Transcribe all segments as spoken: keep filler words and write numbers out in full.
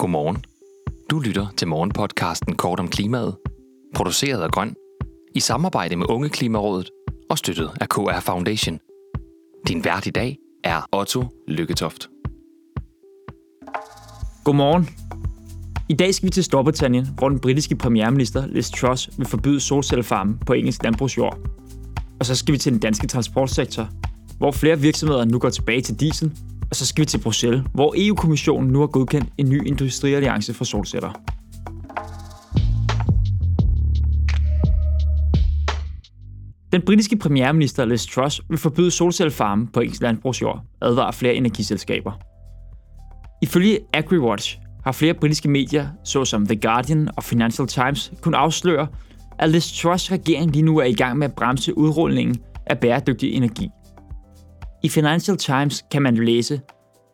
Godmorgen. Du lytter til morgenpodcasten Kort om Klimaet, produceret af Grøn, i samarbejde med Unge Klimarådet og støttet af K R Foundation. Din vært i dag er Otto Lykketoft. Godmorgen. I dag skal vi til Storbritannien, hvor den britiske premierminister Liz Truss vil forbyde solcellefarme på engelsk landbrugsjord. Og så skal vi til den danske transportsektor, hvor flere virksomheder nu går tilbage til diesel. Og så skal vi til Bruxelles, hvor E U-kommissionen nu har godkendt en ny industrialliance for solceller. Den britiske premierminister Liz Truss vil forbyde solcellefarme på engelsk landbrugsjord, advarer flere energiselskaber. Ifølge AgriWatch har flere britiske medier, såsom The Guardian og Financial Times, kunnet afsløre, at Liz Truss' regering lige nu er i gang med at bremse udrulningen af bæredygtig energi. I Financial Times kan man læse,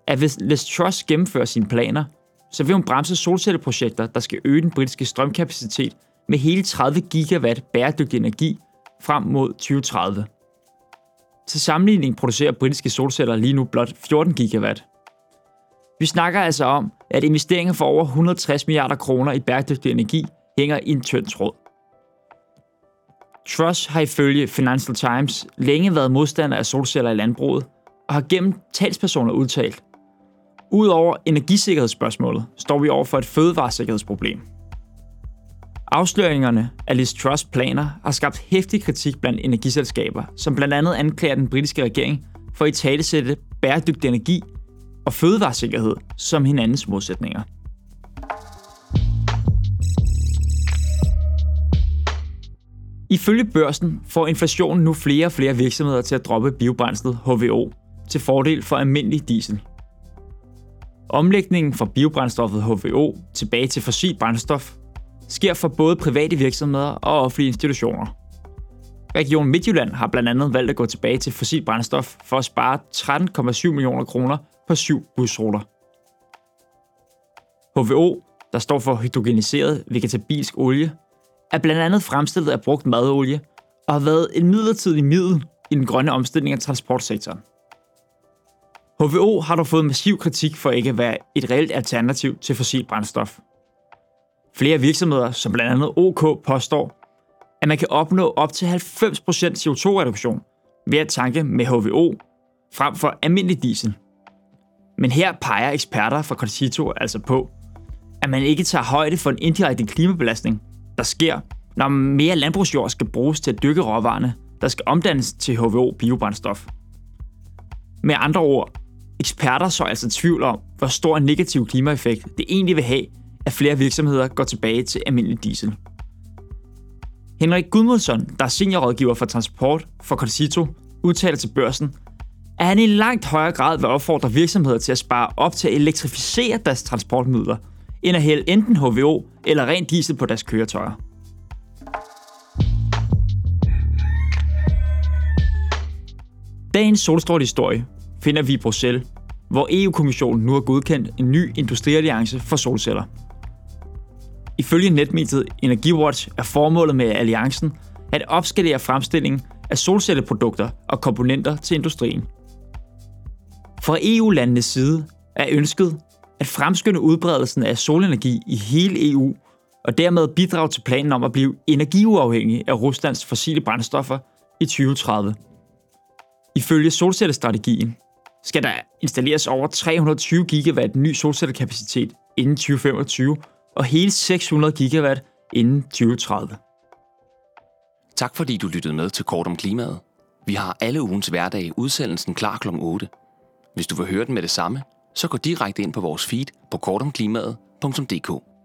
at hvis Liz Truss gennemfører sine planer, så vil hun bremse solcelleprojekter, der skal øge den britiske strømkapacitet med hele tredive gigawatt bæredygtig energi frem mod tyve tredive. Til sammenligning producerer britiske solceller lige nu blot fjorten gigawatt. Vi snakker altså om, at investeringer for over hundrede og tres milliarder kroner i bæredygtig energi hænger i en tynd tråd. Truss har ifølge Financial Times længe været modstander af solceller i landbruget og har gennem talspersoner udtalt: "Udover energisikkerhedsspørgsmålet står vi over for et fødevaresikkerhedsproblem." Afsløringerne af Liz Truss' planer har skabt heftig kritik blandt energiselskaber, som blandt andet anklager den britiske regering for at italesætte bæredygtig energi og fødevaresikkerhed som hinandens modsætninger. Ifølge Børsen får inflationen nu flere og flere virksomheder til at droppe biobrændslet H V O til fordel for almindelig diesel. Omlægningen fra biobrændstoffet H V O tilbage til fossilt brændstof sker for både private virksomheder og offentlige institutioner. Region Midtjylland har blandt andet valgt at gå tilbage til fossilt brændstof for at spare tretten komma syv millioner kroner på syv busruter. H V O, der står for hydrogeniseret vegetabilsk olie, er blandt andet fremstillet af brugt madolie og har været et midlertidigt middel i den grønne omstilling af transportsektoren. H V O har dog fået massiv kritik for ikke at være et reelt alternativ til fossilt brændstof. Flere virksomheder, som blandt andet OK, påstår, at man kan opnå op til halvfems procent C O to reduktion ved at tanke med H V O frem for almindelig diesel. Men her peger eksperter fra Concito altså på, at man ikke tager højde for en indirekte klimabelastning, der sker, når mere landbrugsjord skal bruges til at dyrke råvarerne, der skal omdannes til H V O-biobrændstof. Med andre ord, eksperter så altså tvivl om, hvor stor en negativ klimaeffekt det egentlig vil have, at flere virksomheder går tilbage til almindelig diesel. Henrik Gudmundsen, der er seniorrådgiver for transport for Concito, udtaler til Børsen, at han i langt højere grad vil opfordre virksomheder til at spare op til at elektrificere deres transportmidler, end at hælde enten H V O eller ren diesel på deres køretøjer. Dagens solstrålehistorie finder vi i Bruxelles, hvor E U-kommissionen nu har godkendt en ny industrialliance for solceller. Ifølge netmediet EnergyWatch er formålet med alliancen at opskalere fremstillingen af solcelleprodukter og komponenter til industrien. Fra E U-landenes side er ønsket at fremskynde udbredelsen af solenergi i hele E U og dermed bidrage til planen om at blive energiuafhængig af Ruslands fossile brændstoffer i tyve tredive. Ifølge solcellestrategien skal der installeres over tre hundrede og tyve gigawatt ny solcellekapacitet inden tyve femogtyve og hele seks hundrede gigawatt inden tyve tredive. Tak fordi du lyttede med til Kort om Klimaet. Vi har alle ugens hverdage udsendelsen klar klokken otte. Hvis du vil høre den med det samme, så gå direkte ind på vores feed på kort om klimaet punktum d k.